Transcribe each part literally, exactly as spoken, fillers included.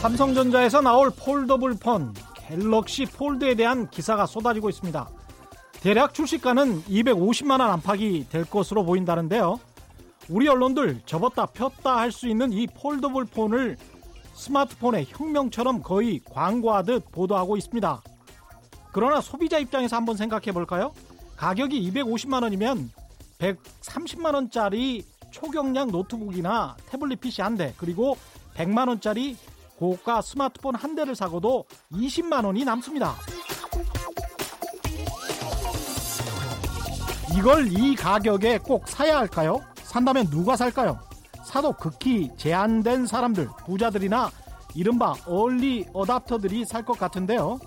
삼성전자에서 나올 폴더블 폰, 갤럭시 폴드에 대한 기사가 쏟아지고 있습니다. 대략 출시가는 이백오십만 원 안팎이 될 것으로 보인다는데요. 우리 언론들 접었다 폈다 할 수 있는 이 폴더블 폰을 스마트폰의 혁명처럼 거의 광고하듯 보도하고 있습니다. 그러나 소비자 입장에서 한번 생각해 볼까요? 가격이 이백오십만 원이면 백삼십만 원짜리 초경량 노트북이나 태블릿 피씨 한 대, 그리고 백만 원짜리 고가 스마트폰 한 대를 사고도 이십만 원이 남습니다. 이걸 이 가격에 꼭 사야 할까요? 산다면 누가 살까요? 사도 극히 제한된 사람들, 부자들이나 이른바 얼리 어답터들이 살 것 같은데요.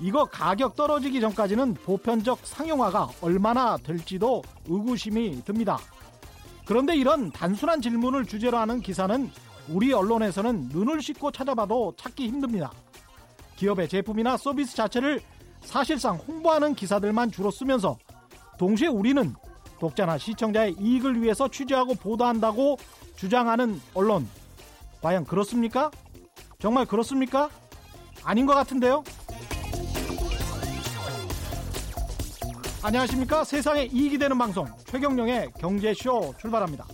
이거 가격 떨어지기 전까지는 보편적 상용화가 얼마나 될지도 의구심이 듭니다. 그런데 이런 단순한 질문을 주제로 하는 기사는 우리 언론에서는 눈을 씻고 찾아봐도 찾기 힘듭니다. 기업의 제품이나 서비스 자체를 사실상 홍보하는 기사들만 주로 쓰면서 동시에 우리는 독자나 시청자의 이익을 위해서 취재하고 보도한다고 주장하는 언론. 과연 그렇습니까? 정말 그렇습니까? 아닌 것 같은데요? 안녕하십니까? 세상에 이익이 되는 방송 최경영의 경제쇼 출발합니다.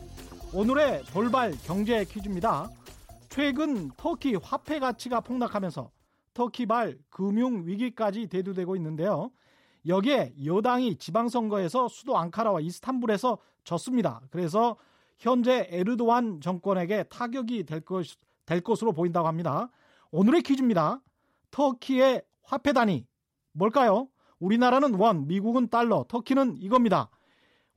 오늘의 돌발 경제 퀴즈입니다. 최근 터키 화폐 가치가 폭락하면서 터키발 금융위기까지 대두되고 있는데요. 여기에 여당이 지방선거에서 수도 앙카라와 이스탄불에서 졌습니다. 그래서 현재 에르도안 정권에게 타격이 될, 것, 될 것으로 보인다고 합니다. 오늘의 퀴즈입니다. 터키의 화폐 단위 뭘까요? 우리나라는 원, 미국은 달러, 터키는 이겁니다.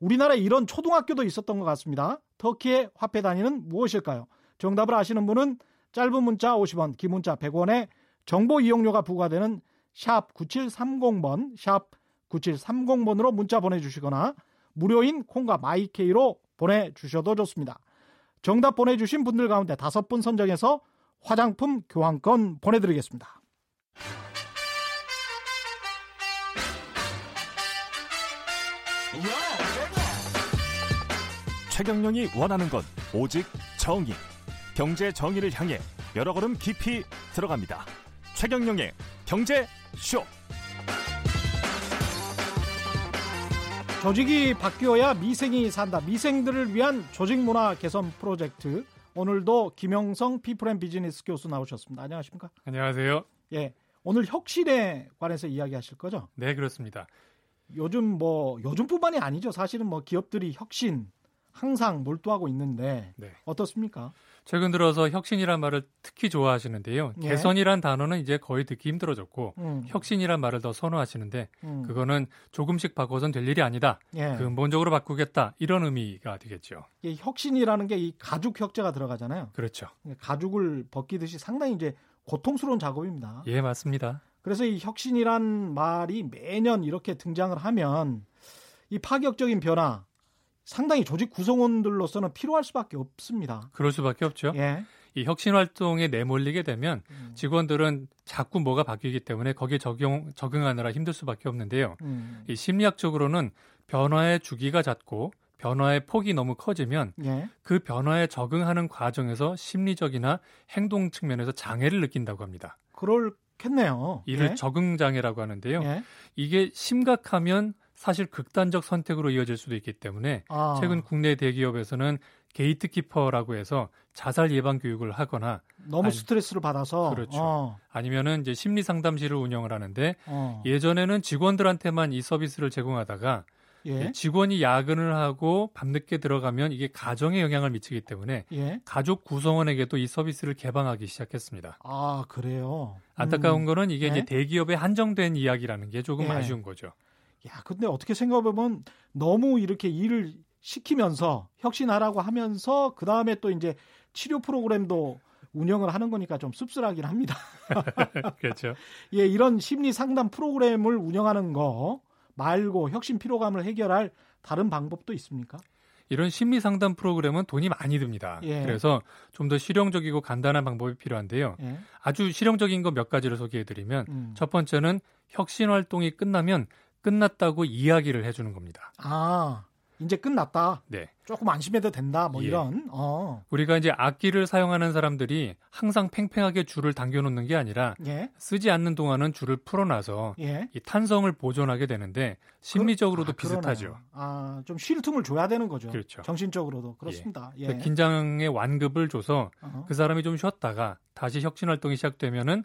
우리나라에 이런 초등학교도 있었던 것 같습니다. 터키의 화폐 단위는 무엇일까요? 정답을 아시는 분은 짧은 문자 오십 원, 긴 문자 백 원에 정보 이용료가 부과되는 샵 구칠삼공 번, 샵 구칠삼공 번으로 문자 보내주시거나 무료인 콩과 마이케이로 보내주셔도 좋습니다. 정답 보내주신 분들 가운데 다섯 분 선정해서 화장품 교환권 보내드리겠습니다. 최경영이 원하는 건 오직 정의. 경제 정의를 향해 여러 걸음 깊이 들어갑니다. 최경영의 경제쇼. 조직이 바뀌어야 미생이 산다. 미생들을 위한 조직문화 개선 프로젝트. 오늘도 김영성 피플앤비즈니스 교수 나오셨습니다. 안녕하십니까? 안녕하세요. 예, 오늘 혁신에 관해서 이야기하실 거죠? 네, 그렇습니다. 요즘 뭐 요즘뿐만이 아니죠. 사실은 뭐 기업들이 혁신 항상 몰두하고 있는데 네. 어떻습니까? 최근 들어서 혁신이란 말을 특히 좋아하시는데요. 예. 개선이란 단어는 이제 거의 듣기 힘들어졌고 음. 혁신이란 말을 더 선호하시는데 음. 그거는 조금씩 바꿔선 될 일이 아니다. 예. 근본적으로 바꾸겠다. 이런 의미가 되겠죠. 예, 혁신이라는 게 이 가죽 혁재가 들어가잖아요. 그렇죠. 가죽을 벗기듯이 상당히 이제 고통스러운 작업입니다. 예, 맞습니다. 그래서 이 혁신이란 말이 매년 이렇게 등장을 하면 이 파격적인 변화 상당히 조직 구성원들로서는 필요할 수밖에 없습니다. 그럴 수밖에 없죠. 예. 이 혁신 활동에 내몰리게 되면 직원들은 자꾸 뭐가 바뀌기 때문에 거기에 적용, 적응하느라 힘들 수밖에 없는데요. 음. 이 심리학적으로는 변화의 주기가 잦고 변화의 폭이 너무 커지면 예. 그 변화에 적응하는 과정에서 심리적이나 행동 측면에서 장애를 느낀다고 합니다. 그렇겠네요. 이를 예. 적응장애라고 하는데요. 예. 이게 심각하면 사실 극단적 선택으로 이어질 수도 있기 때문에 아. 최근 국내 대기업에서는 게이트키퍼라고 해서 자살 예방 교육을 하거나 너무 아니, 스트레스를 받아서 그렇죠. 어. 아니면은 이제 심리 상담실을 운영을 하는데 어. 예전에는 직원들한테만 이 서비스를 제공하다가 예? 직원이 야근을 하고 밤늦게 들어가면 이게 가정에 영향을 미치기 때문에 예? 가족 구성원에게도 이 서비스를 개방하기 시작했습니다. 아, 그래요. 안타까운 음. 거는 이게 예? 이제 대기업에 한정된 이야기라는 게 조금 예. 아쉬운 거죠. 야, 근데 어떻게 생각해보면 너무 이렇게 일을 시키면서 혁신하라고 하면서 그 다음에 또 이제 치료 프로그램도 운영을 하는 거니까 좀 씁쓸하긴 합니다. 그렇죠. 예, 이런 심리 상담 프로그램을 운영하는 거 말고 혁신 피로감을 해결할 다른 방법도 있습니까? 이런 심리상담 프로그램은 돈이 많이 듭니다. 예. 그래서 좀 더 실용적이고 간단한 방법이 필요한데요. 예. 아주 실용적인 거 몇 가지를 소개해드리면 음. 첫 번째는 혁신활동이 끝나면 끝났다고 이야기를 해주는 겁니다. 아, 이제 끝났다. 네. 조금 안심해도 된다. 뭐 예. 이런. 어. 우리가 이제 악기를 사용하는 사람들이 항상 팽팽하게 줄을 당겨놓는 게 아니라 예. 쓰지 않는 동안은 줄을 풀어놔서 예. 이 탄성을 보존하게 되는데 심리적으로도 그, 아, 비슷하죠. 아, 좀 쉴 틈을 줘야 되는 거죠. 그렇죠. 정신적으로도 그렇습니다. 예. 예. 긴장의 완급을 줘서 어허. 그 사람이 좀 쉬었다가 다시 혁신 활동이 시작되면은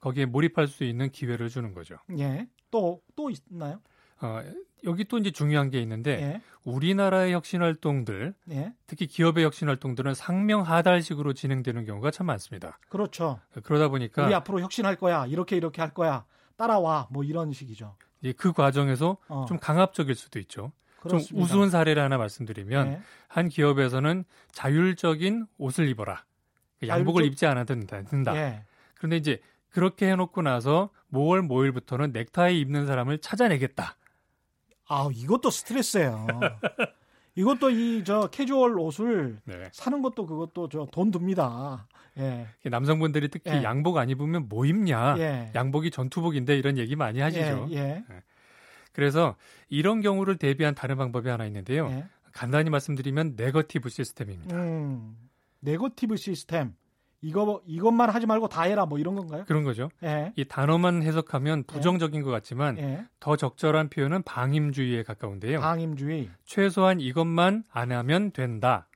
거기에 몰입할 수 있는 기회를 주는 거죠. 예. 또, 또 있나요? 어, 여기 또 이제 중요한 게 있는데 예. 우리나라의 혁신 활동들, 예. 특히 기업의 혁신 활동들은 상명 하달식으로 진행되는 경우가 참 많습니다. 그렇죠. 그러다 보니까 우리 앞으로 혁신할 거야, 이렇게 이렇게 할 거야, 따라와, 뭐 이런 식이죠. 예, 그 과정에서 어. 좀 강압적일 수도 있죠. 그렇습니다. 좀 우스운 사례를 하나 말씀드리면 예. 한 기업에서는 자율적인 옷을 입어라, 양복을 자율적... 입지 않는다. 예. 그런데 이제 그렇게 해놓고 나서 오월 모일부터는 넥타이 입는 사람을 찾아내겠다. 아, 이것도 스트레스예요. 이것도 이 저 캐주얼 옷을 네. 사는 것도 그것도 저 돈 듭니다. 예. 남성분들이 특히 예. 양복 안 입으면 뭐 입냐? 예. 양복이 전투복인데 이런 얘기 많이 하시죠. 예. 예. 그래서 이런 경우를 대비한 다른 방법이 하나 있는데요. 예. 간단히 말씀드리면 네거티브 시스템입니다. 음, 네거티브 시스템. 이거 이것만 하지 말고 다 해라 뭐 이런 건가요? 그런 거죠. 예. 이 단어만 해석하면 부정적인 예. 것 같지만 예. 더 적절한 표현은 방임주의에 가까운데요. 방임주의. 최소한 이것만 안 하면 된다.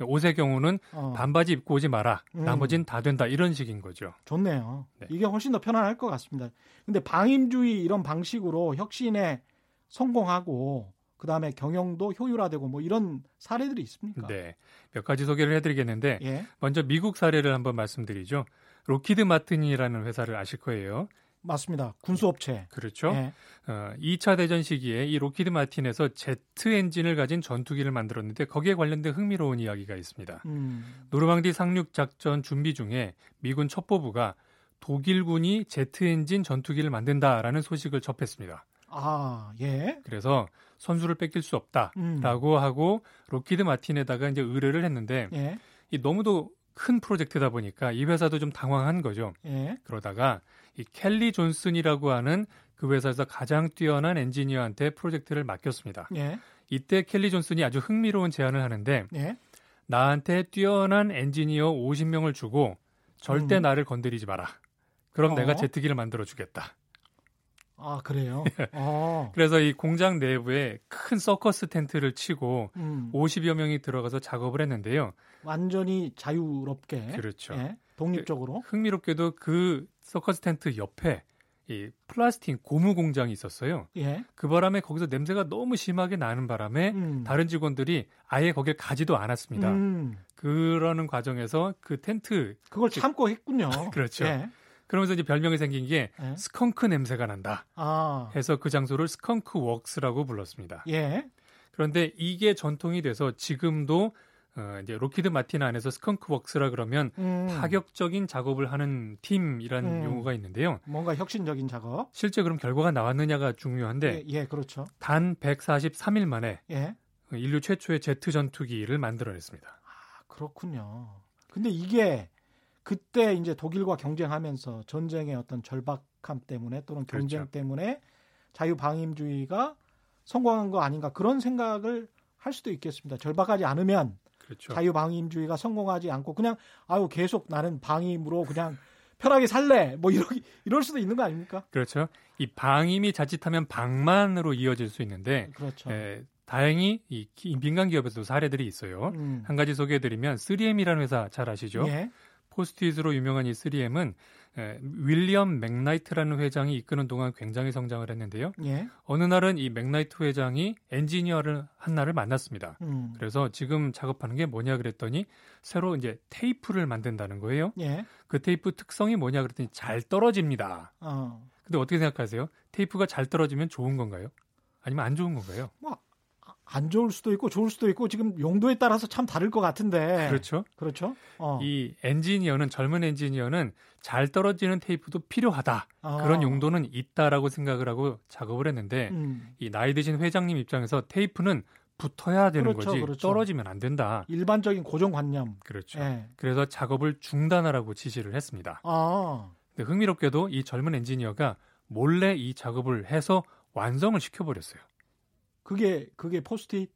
옷의 경우는 어. 반바지 입고 오지 마라. 음. 나머진 다 된다. 이런 식인 거죠. 좋네요. 네. 이게 훨씬 더 편안할 것 같습니다. 근데 방임주의 이런 방식으로 혁신에 성공하고 그다음에 경영도 효율화되고 뭐 이런 사례들이 있습니까? 네. 몇 가지 소개를 해드리겠는데 예? 먼저 미국 사례를 한번 말씀드리죠. 록히드 마틴이라는 회사를 아실 거예요. 맞습니다. 군수업체. 그렇죠. 예. 어, 이 차 대전 시기에 이 록히드 마틴에서 제트 엔진을 가진 전투기를 만들었는데 거기에 관련된 흥미로운 이야기가 있습니다. 음. 노르망디 상륙작전 준비 중에 미군 첩보부가 독일군이 제트 엔진 전투기를 만든다라는 소식을 접했습니다. 아, 예. 그래서 선수를 뺏길 수 없다라고 음. 하고 록히드 마틴에다가 이제 의뢰를 했는데 예. 이 너무도 큰 프로젝트다 보니까 이 회사도 좀 당황한 거죠. 예. 그러다가 이 켈리 존슨이라고 하는 그 회사에서 가장 뛰어난 엔지니어한테 프로젝트를 맡겼습니다. 예. 이때 켈리 존슨이 아주 흥미로운 제안을 하는데 예. 나한테 뛰어난 엔지니어 오십 명을 주고 절대 음. 나를 건드리지 마라. 그럼 어. 내가 제트기를 만들어주겠다. 아, 그래요? 아. 그래서 이 공장 내부에 큰 서커스 텐트를 치고 음. 오십여 명이 들어가서 작업을 했는데요. 완전히 자유롭게. 그렇죠. 예, 독립적으로. 흥미롭게도 그 서커스 텐트 옆에 이 플라스틱 고무 공장이 있었어요. 예. 그 바람에 거기서 냄새가 너무 심하게 나는 바람에 음. 다른 직원들이 아예 거길 가지도 않았습니다. 음. 그러는 과정에서 그 텐트. 그걸 참고 했군요. 그렇죠. 예. 그러면서 이제 별명이 생긴 게 예? 스컹크 냄새가 난다 아. 해서 그 장소를 스컹크 웍스라고 불렀습니다. 예. 그런데 이게 전통이 돼서 지금도 어 이제 록히드 마틴 안에서 스컹크 웍스라 그러면 음. 파격적인 작업을 하는 팀이라는 음. 용어가 있는데요. 뭔가 혁신적인 작업. 실제 그럼 결과가 나왔느냐가 중요한데 예, 예 그렇죠. 단 백사십삼 일 만에 예? 인류 최초의 제트 전투기를 만들어냈습니다. 아, 그렇군요. 근데 이게 그때 이제 독일과 경쟁하면서 전쟁의 어떤 절박함 때문에 또는 경쟁 그렇죠. 때문에 자유방임주의가 성공한 거 아닌가 그런 생각을 할 수도 있겠습니다. 절박하지 않으면 그렇죠. 자유방임주의가 성공하지 않고 그냥 아유 계속 나는 방임으로 그냥 편하게 살래 뭐 이러, 이럴 수도 있는 거 아닙니까? 그렇죠. 이 방임이 자칫하면 방만으로 이어질 수 있는데 그렇죠. 에, 다행히 이 민간 기업에서도 사례들이 있어요. 음. 한 가지 소개해드리면 쓰리엠이라는 회사 잘 아시죠? 예. 포스트잇으로 유명한 이 쓰리엠은 에, 윌리엄 맥나이트라는 회장이 이끄는 동안 굉장히 성장을 했는데요. 예. 어느 날은 이 맥나이트 회장이 엔지니어를 한 날을 만났습니다. 음. 그래서 지금 작업하는 게 뭐냐 그랬더니 새로 이제 테이프를 만든다는 거예요. 예. 그 테이프 특성이 뭐냐 그랬더니 잘 떨어집니다. 어. 근데 어떻게 생각하세요? 테이프가 잘 떨어지면 좋은 건가요? 아니면 안 좋은 건가요? 뭐. 안 좋을 수도 있고 좋을 수도 있고 지금 용도에 따라서 참 다를 것 같은데. 그렇죠. 그렇죠. 어. 이 엔지니어는 젊은 엔지니어는 잘 떨어지는 테이프도 필요하다. 아. 그런 용도는 있다라고 생각을 하고 작업을 했는데 음. 이 나이 드신 회장님 입장에서 테이프는 붙어야 되는 그렇죠, 거지 그렇죠. 떨어지면 안 된다. 일반적인 고정관념. 그렇죠. 예. 그래서 작업을 중단하라고 지시를 했습니다. 아. 근데 흥미롭게도 이 젊은 엔지니어가 몰래 이 작업을 해서 완성을 시켜버렸어요. 그게 그게 포스트잇?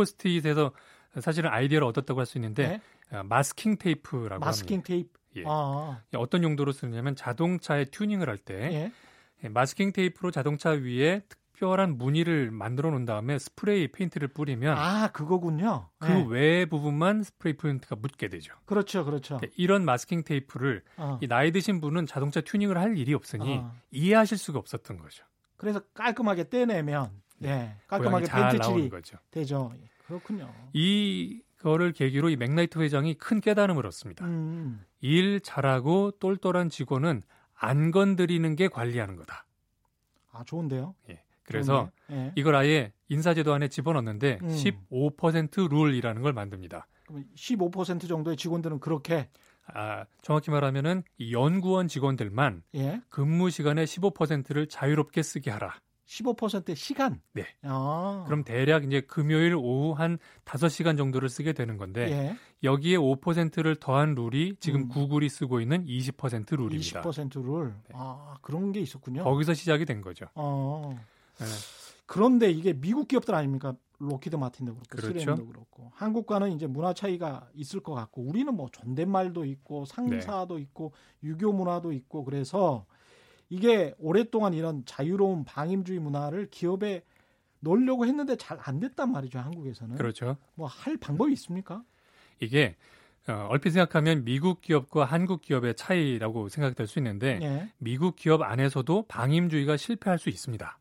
포스트잇에서 사실은 아이디어를 얻었다고 할 수 있는데 예? 마스킹 테이프라고 마스킹 합니다. 마스킹 테이프. 예. 아. 어떤 용도로 쓰느냐면 자동차의 튜닝을 할 때 예? 마스킹 테이프로 자동차 위에 특별한 무늬를 만들어 놓은 다음에 스프레이 페인트를 뿌리면 아 그거군요. 그 네. 외 부분만 스프레이 페인트가 묻게 되죠. 그렇죠, 그렇죠. 네, 이런 마스킹 테이프를 어. 이 나이 드신 분은 자동차 튜닝을 할 일이 없으니 어. 이해하실 수가 없었던 거죠. 그래서 깔끔하게 떼내면 네, 깔끔하게 페인트 칠이 되죠. 그렇군요. 이거를 계기로 이 맥나이트 회장이 큰 깨달음을 얻습니다. 음. 일 잘하고 똘똘한 직원은 안 건드리는 게 관리하는 거다. 아 좋은데요. 예. 그래서 예. 이걸 아예 인사제도 안에 집어넣는데 음. 십오 퍼센트 룰이라는 걸 만듭니다. 그럼 십오 퍼센트 정도의 직원들은 그렇게? 아, 정확히 말하면은 이 연구원 직원들만 예. 근무 시간의 십오 퍼센트를 자유롭게 쓰게 하라. 십오 퍼센트의 시간? 네. 아. 그럼 대략 이제 금요일 오후 한 다섯 시간 정도를 쓰게 되는 건데 예. 여기에 오 퍼센트를 더한 룰이 지금 음. 구글이 쓰고 있는 이십 퍼센트 룰입니다. 이십 퍼센트 룰. 네. 아, 그런 게 있었군요. 거기서 시작이 된 거죠. 아. 네. 그런데 이게 미국 기업들 아닙니까? 록히드 마틴도 그렇고, 그렇죠. 쓰리엠도 그렇고, 한국과는 이제 문화 차이가 있을 것 같고, 우리는 뭐 존댓말도 있고, 상사도 네. 있고, 유교 문화도 있고, 그래서 이게 오랫동안 이런 자유로운 방임주의 문화를 기업에 넣으려고 했는데 잘 안 됐단 말이죠, 한국에서는. 그렇죠. 뭐 할 방법이 있습니까? 이게 어, 얼핏 생각하면 미국 기업과 한국 기업의 차이라고 생각될 수 있는데, 네. 미국 기업 안에서도 방임주의가 실패할 수 있습니다.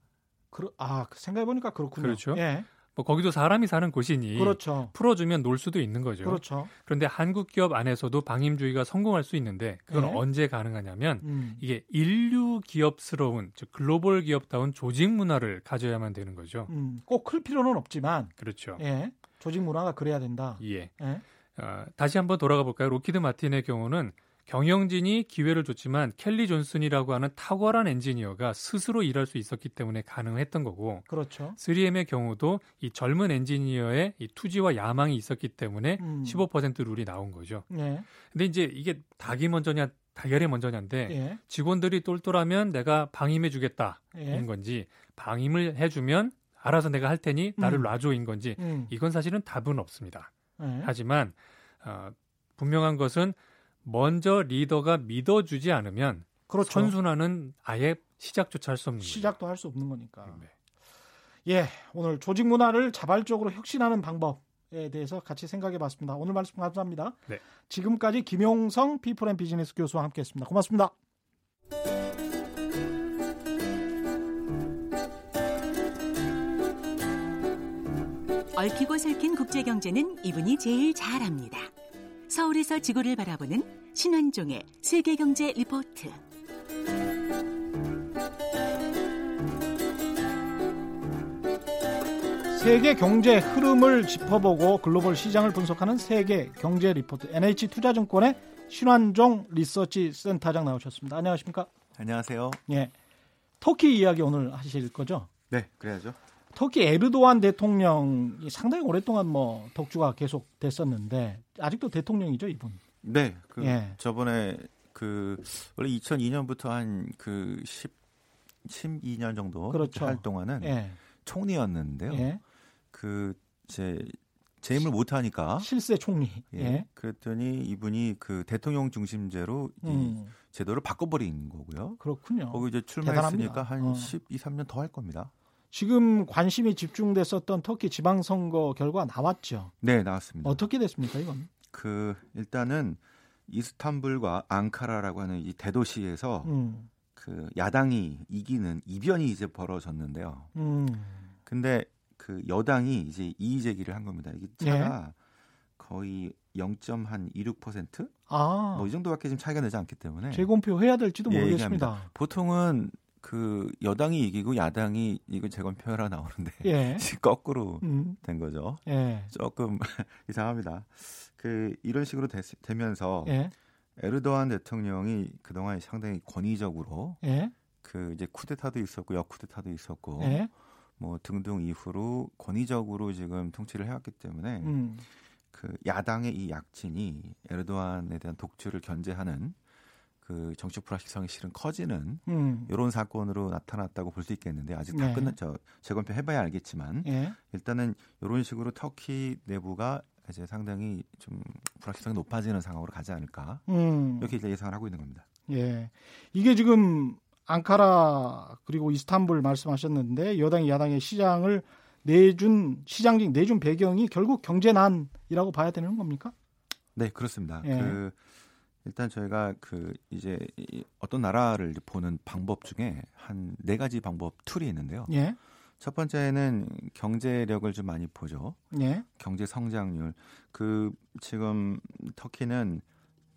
아, 생각해보니까 그렇군요. 그렇죠. 예. 뭐 거기도 사람이 사는 곳이니 그렇죠. 풀어주면 놀 수도 있는 거죠. 그렇죠. 그런데 한국 기업 안에서도 방임주의가 성공할 수 있는데 그건 예. 언제 가능하냐면 음. 이게 인류 기업스러운, 즉 글로벌 기업다운 조직 문화를 가져야만 되는 거죠. 음, 꼭 클 필요는 없지만 그렇죠. 예. 조직 문화가 그래야 된다. 예. 예. 어, 다시 한번 돌아가 볼까요? 록히드 마틴의 경우는 경영진이 기회를 줬지만 켈리 존슨이라고 하는 탁월한 엔지니어가 스스로 일할 수 있었기 때문에 가능했던 거고 그렇죠. 쓰리엠의 경우도 이 젊은 엔지니어의 이 투지와 야망이 있었기 때문에 음. 십오 퍼센트 룰이 나온 거죠. 네. 근데 이제 이게 닭이 먼저냐 달걀이 먼저냐인데 예. 직원들이 똘똘하면 내가 방임해 주겠다인 예. 건지 방임을 해주면 알아서 내가 할 테니 나를 음. 놔줘인 건지 음. 이건 사실은 답은 없습니다. 예. 하지만 어, 분명한 것은 먼저 리더가 믿어주지 않으면 그렇죠. 선순환은 아예 시작조차 할 수 없는 시작도 할 수 없는 거니까. 네. 예, 오늘 조직 문화를 자발적으로 혁신하는 방법에 대해서 같이 생각해봤습니다. 오늘 말씀 감사합니다. 네. 지금까지 김용성 피플앤비즈니스 교수와 함께했습니다. 고맙습니다. 얽히고 설킨 국제 경제는 이분이 제일 잘합니다. 서울에서 지구를 바라보는 신완종의 세계경제 리포트. 세계 경제 흐름을 짚어보고 글로벌 시장을 분석하는 세계 경제 리포트. 엔에이치투자증권의 신완종 리서치 센터장 나오셨습니다. 안녕하십니까? 안녕하세요. 예, 터키 이야기 오늘 하실 거죠? 네, 그래야죠. 터키 에르도안 대통령이 상당히 오랫동안 뭐 독주가 계속 됐었는데 아직도 대통령이죠, 이분. 네. 그 예. 저번에 그 원래 이천이 년부터 한 그 십이 년 정도 그렇죠. 할 동안은 예. 총리였는데요. 예. 그 제 재임을 못 하니까 실세 총리. 예. 예. 그랬더니 이분이 그 대통령 중심제로 음. 이 제도를 바꿔 버린 거고요. 그렇군요. 거기 이제 출마했으니까 한 어. 십이, 삼 년 더 할 겁니다. 지금 관심이 집중됐었던 터키 지방선거 결과 나왔죠? 네, 나왔습니다. 어떻게 됐습니까, 이건? 그 일단은 이스탄불과 앙카라라고 하는 이 대도시에서 음. 그 야당이 이기는 이변이 이제 벌어졌는데요. 음. 근데 그 여당이 이제 이의 제기를 한 겁니다. 이게 차가 예? 거의 영 점 일육 퍼센트? 아. 뭐 이 정도밖에 지금 차이가 나지 않기 때문에 재검표 해야 될지도 예, 모르겠습니다. 얘기합니다. 보통은 그 여당이 이기고 야당이 이거 재검표라 나오는데 예. 거꾸로 음. 된 거죠. 예. 조금 이상합니다. 그 이런 식으로 되, 되면서 예. 에르도안 대통령이 그동안 상당히 권위적으로 예. 그 이제 쿠데타도 있었고 역쿠데타도 있었고 예. 뭐 등등 이후로 권위적으로 지금 통치를 해왔기 때문에 음. 그 야당의 이 약진이 에르도안에 대한 독재를 견제하는 그 정치 불확실성이 실은 커지는 음. 이런 사건으로 나타났다고 볼 수 있겠는데 아직 다 네. 끝났죠. 재검표 해봐야 알겠지만 네. 일단은 이런 식으로 터키 내부가 이제 상당히 좀 불확실성이 높아지는 상황으로 가지 않을까 음. 이렇게 이제 예상을 하고 있는 겁니다. 예, 이게 지금 앙카라 그리고 이스탄불 말씀하셨는데 여당이 야당의 시장을 내준 시장직 내준 배경이 결국 경제난이라고 봐야 되는 겁니까? 네, 그렇습니다. 예. 그 일단 저희가 그 이제 어떤 나라를 보는 방법 중에 한 네 가지 방법 툴이 있는데요. 예. 첫 번째는 경제력을 좀 많이 보죠. 예. 경제 성장률. 그 지금 터키는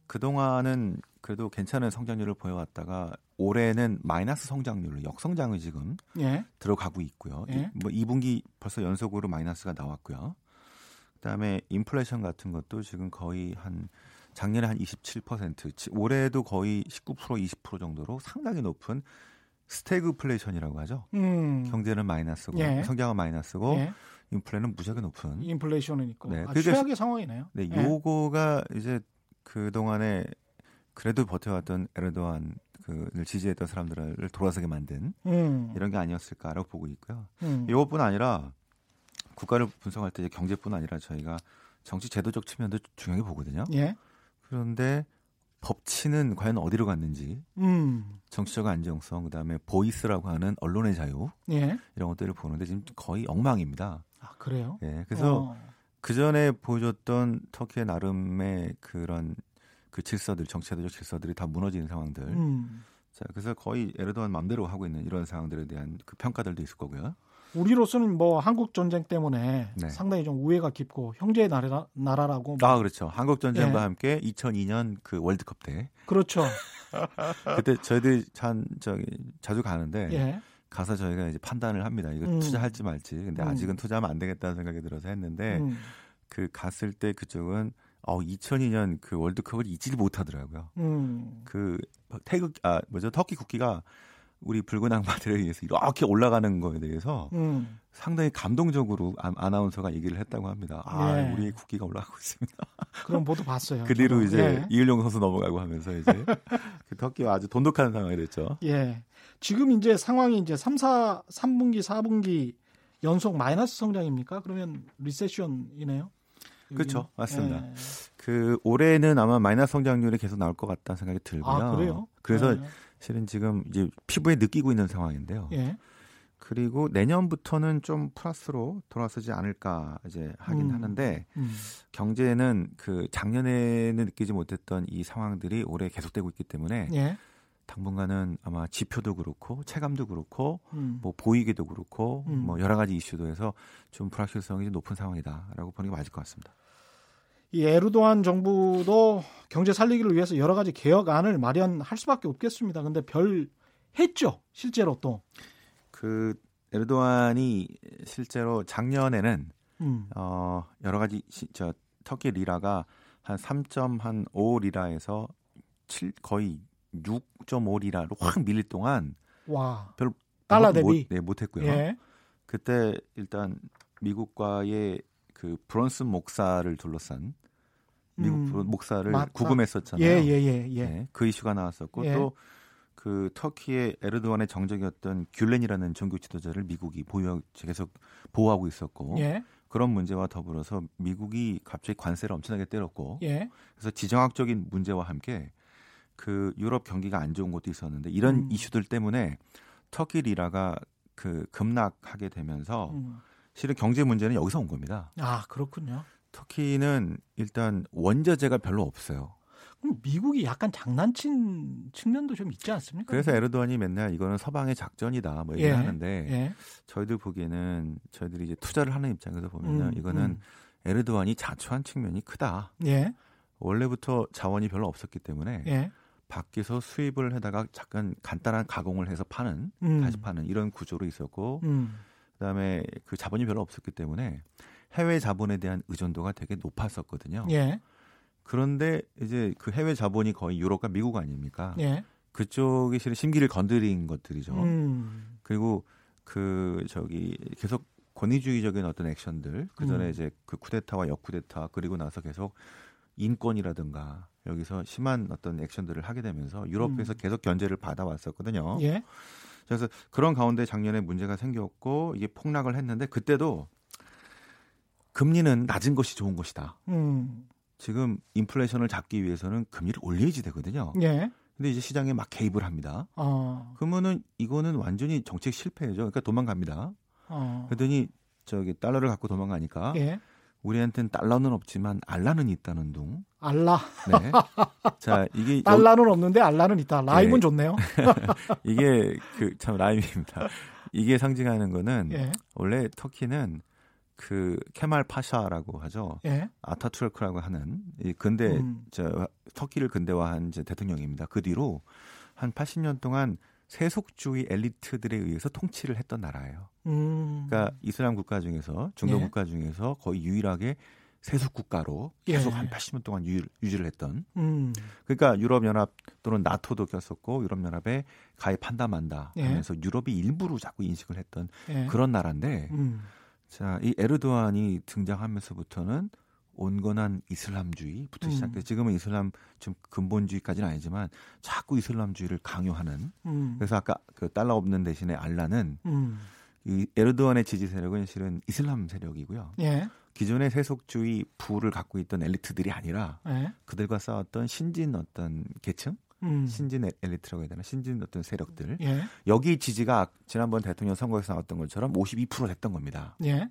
그동안은 그래도 괜찮은 성장률을 보여왔다가 올해는 마이너스 성장률로 역성장을 지금 예. 들어가고 있고요. 예. 뭐 이 분기 벌써 연속으로 마이너스가 나왔고요. 그다음에 인플레이션 같은 것도 지금 거의 한 작년에 한 이십칠 퍼센트, 올해도 거의 십구 퍼센트, 이십 퍼센트 정도로 상당히 높은 스태그플레이션이라고 하죠. 음. 경제는 마이너스고 예. 성장은 마이너스고 예. 인플레는 무지하게 높은. 인플레이션은 있고. 네. 아, 최악의 상황이네요. 네, 예. 요거가 이제 그동안에 그래도 버텨왔던 에르도안 그를 지지했던 사람들을 돌아서게 만든 음. 이런 게 아니었을까라고 보고 있고요. 음. 이것뿐 아니라 국가를 분석할 때 경제뿐 아니라 저희가 정치 제도적 측면도 중요하게 보거든요. 예. 그런데 법치는 과연 어디로 갔는지 음. 정치적 안정성, 그다음에 보이스라고 하는 언론의 자유 예. 이런 것들을 보는데 지금 거의 엉망입니다. 아 그래요? 예. 그래서 어. 그 전에 보여줬던 터키의 나름의 그런 그 질서들, 정치제도적 질서들이 다 무너지는 상황들. 음. 자, 그래서 거의 에르도안 맘대로 하고 있는 이런 상황들에 대한 그 평가들도 있을 거고요. 우리로서는 뭐 한국 전쟁 때문에 네. 상당히 좀 우애가 깊고 형제의 나라, 나라라고. 아 그렇죠. 한국 전쟁과 예. 함께 이천이 년 그 월드컵 때. 그렇죠. 그때 저희들이 참 저기 자주 가는데. 예. 가서 저희가 이제 판단을 합니다. 이거 음. 투자할지 말지. 근데 음. 아직은 투자하면 안 되겠다는 생각이 들어서 했는데 음. 그 갔을 때 그쪽은 어, 이천이 년 그 월드컵을 잊지 못하더라고요. 음. 그 태극 아 뭐죠 터키 국기가 우리 붉은 악마들에 의해서 이렇게 올라가는 거에 대해서 음. 상당히 감동적으로 아, 아나운서가 얘기를 했다고 합니다. 아 네. 우리 국기가 올라가고 있습니다. 그럼 모두 봤어요. 그 뒤로 이제 네. 이을용 선수 넘어가고 하면서 이제 그 터키와 아주 돈독한 상황이 됐죠. 예. 지금 이제 상황이 이제 삼, 사, 삼 분기, 사 분기 연속 마이너스 성장입니까? 그러면 리세션이네요. 그렇죠. 맞습니다. 예. 그 올해는 아마 마이너스 성장률이 계속 나올 것 같다는 생각이 들고요. 아, 그래요? 그래서 예. 실은 지금 이제 피부에 느끼고 있는 상황인데요. 예. 그리고 내년부터는 좀 플러스로 돌아서지 않을까 이제 하긴 음. 하는데 음. 경제는 그 작년에는 느끼지 못했던 이 상황들이 올해 계속되고 있기 때문에 예. 당분간은 아마 지표도 그렇고 체감도 그렇고 음. 뭐 보이기도 그렇고 음. 뭐 여러 가지 이슈도 해서 좀 불확실성이 높은 상황이다라고 보는 게 맞을 것 같습니다. 이 에르도안 정부도 경제 살리기를 위해서 여러 가지 개혁안을 마련할 수밖에 없겠습니다. 근데 별 했죠. 실제로 또. 그 에르도안이 실제로 작년에는 음. 어, 여러 가지 시, 저, 터키 리라가 한 삼 점 오 리라에서 칠 거의 육 점 오 리라로 확 밀릴 동안 와. 별로 달러 대비 네, 못했고요. 예. 그때 일단 미국과의 그 브론슨 목사를 둘러싼 미국 음, 목사를 맞다. 구금했었잖아요. 예, 예, 예, 예. 네, 그 이슈가 나왔었고 예. 또 그 터키의 에르도안의 정적이었던 귤렌이라는 종교 지도자를 미국이 보유, 계속 보호하고 있었고 예. 그런 문제와 더불어서 미국이 갑자기 관세를 엄청나게 때렸고 예. 그래서 지정학적인 문제와 함께 그 유럽 경기가 안 좋은 것도 있었는데 이런 음. 이슈들 때문에 터키 리라가 그 급락하게 되면서 음. 실은 경제 문제는 여기서 온 겁니다. 아 그렇군요. 터키는 일단 원자재가 별로 없어요. 그럼 미국이 약간 장난친 측면도 좀 있지 않습니까? 그래서 에르도안이 맨날 이거는 서방의 작전이다 뭐 얘기를 예. 하는데 예. 저희들 보기에는 저희들이 이제 투자를 하는 입장에서 보면은 음, 이거는 음. 에르도안이 자초한 측면이 크다. 예. 원래부터 자원이 별로 없었기 때문에. 예. 밖에서 수입을 해다가 잠깐 간단한 가공을 해서 파는, 음. 다시 파는 이런 구조로 있었고 음. 그다음에 그 자본이 별로 없었기 때문에 해외 자본에 대한 의존도가 되게 높았었거든요. 예. 그런데 이제 그 해외 자본이 거의 유럽과 미국 아닙니까? 예. 그쪽이 실은 심기를 건드린 것들이죠. 음. 그리고 그 저기 계속 권위주의적인 어떤 액션들, 그 전에 음. 이제 그 쿠데타와 역쿠데타 그리고 나서 계속 인권이라든가 여기서 심한 어떤 액션들을 하게 되면서 유럽에서 음. 계속 견제를 받아왔었거든요. 예. 그래서 그런 가운데 작년에 문제가 생겼고 이게 폭락을 했는데 그때도 금리는 낮은 것이 좋은 것이다. 음. 지금 인플레이션을 잡기 위해서는 금리를 올려야지 되거든요. 예. 근데 이제 시장에 막 개입을 합니다. 어. 그러면은 이거는 완전히 정책 실패죠. 그러니까 도망갑니다. 어. 그러더니 저기 달러를 갖고 도망가니까 예. 우리한테는 달러는 없지만 알라는 있다는 둥. 알라. 네. 자 이게 달러는 여... 없는데 알라는 있다. 라임은 네. 좋네요. 이게 그 참 라임입니다. 이게 상징하는 거는 예. 원래 터키는 그 케말 파샤라고 하죠. 예? 아타투르크라고 하는 이 근대 음. 저 터키를 근대화한 이제 대통령입니다. 그 뒤로 한 팔십 년 동안 세속주의 엘리트들에 의해서 통치를 했던 나라예요. 음. 그러니까 이슬람 국가 중에서 중동 예? 국가 중에서 거의 유일하게 세속 국가로 계속 예. 한 팔십 년 동안 유, 유지를 했던. 음. 그러니까 유럽연합 또는 나토도 꼈었고 유럽연합에 가입한다 만다 하면서 예? 유럽이 일부로 자꾸 인식을 했던 예? 그런 나라인데. 음. 자, 이 에르도안이 등장하면서부터는 온건한 이슬람주의부터 시작돼서 음. 지금은 이슬람 좀 근본주의까지는 아니지만 자꾸 이슬람주의를 강요하는. 음. 그래서 아까 그 달러 없는 대신에 알라는 음. 이 에르도안의 지지 세력은 실은 이슬람 세력이고요. 예. 기존의 세속주의 부를 갖고 있던 엘리트들이 아니라 예. 그들과 싸웠던 신진 어떤 계층, 음. 신진 엘리트라고 해야 되나, 신진 어떤 세력들. 예. 여기 지지가 지난번 대통령 선거에서 나왔던 것처럼 오십이 퍼센트 됐던 겁니다. 예.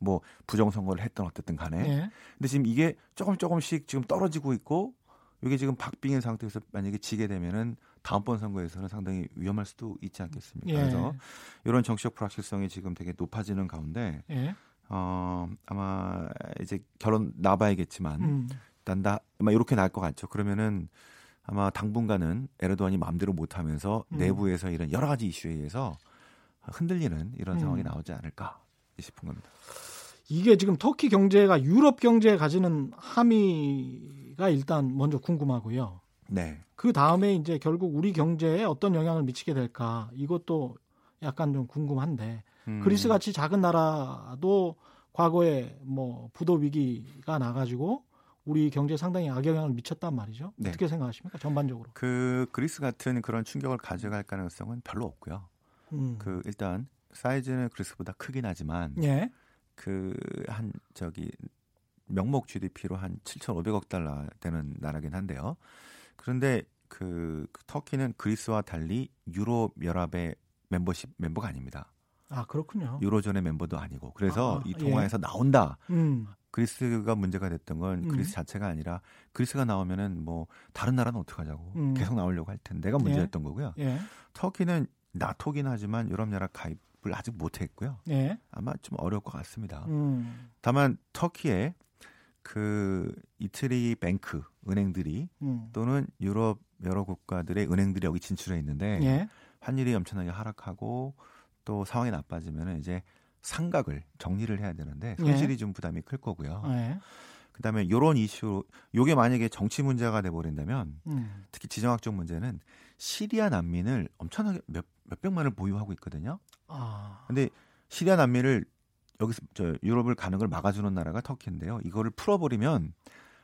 뭐 부정 선거를 했던 어쨌든 간에. 예. 근데 지금 이게 조금 조금씩 지금 떨어지고 있고 이게 지금 박빙인 상태에서 만약에 지게 되면은 다음번 선거에서는 상당히 위험할 수도 있지 않겠습니까? 예. 그래서 이런 정치적 불확실성이 지금 되게 높아지는 가운데 예. 어, 아마 이제 결론 나봐야겠지만 음. 난다 아마 이렇게 날 것 같죠. 그러면은. 아마 당분간은 에르도안이 마음대로 못하면서 음. 내부에서 이런 여러 가지 이슈에 의해서 흔들리는 이런 상황이 음. 나오지 않을까 싶은 겁니다. 이게 지금 터키 경제가 유럽 경제에 가지는 함의가 일단 먼저 궁금하고요. 네. 그 다음에 이제 결국 우리 경제에 어떤 영향을 미치게 될까 이것도 약간 좀 궁금한데 음. 그리스 같이 작은 나라도 과거에 뭐 부도 위기가 나가지고 우리 경제에 상당히 악영향을 미쳤단 말이죠. 네. 어떻게 생각하십니까? 전반적으로. 그 그리스 같은 그런 충격을 가져갈 가능성은 별로 없고요. 음. 그 일단 사이즈는 그리스보다 크긴 하지만 예. 그 한 저기 명목 지디피로 한 칠천오백억 달러 되는 나라긴 한데요. 그런데 그 터키는 그리스와 달리 유럽 연합의 멤버십 멤버가 아닙니다. 아, 그렇군요. 유로존의 멤버도 아니고. 그래서 아, 이 동화에서 예. 나온다. 음. 그리스가 문제가 됐던 건 음. 그리스 자체가 아니라 그리스가 나오면은 뭐 다른 나라는 어떡하자고 음. 계속 나오려고 할 텐데가 문제였던 예. 거고요. 예. 터키는 나토긴 하지만 유럽연합 가입을 아직 못했고요. 예. 아마 좀 어려울 것 같습니다. 음. 다만 터키의 그 이트리 뱅크 은행들이 음. 또는 유럽 여러 국가들의 은행들이 여기 진출해 있는데 예. 환율이 엄청나게 하락하고 또 상황이 나빠지면은 이제 상각을 정리를 해야 되는데 손실이 예. 좀 부담이 클 거고요. 예. 그다음에 이런 이슈, 이게 만약에 정치 문제가 돼버린다면 음. 특히 지정학적 문제는 시리아 난민을 엄청나게 몇, 몇백만을 보유하고 있거든요. 그런데 아. 시리아 난민을 여기서 저 유럽을 가는 걸 막아주는 나라가 터키인데요. 이거를 풀어버리면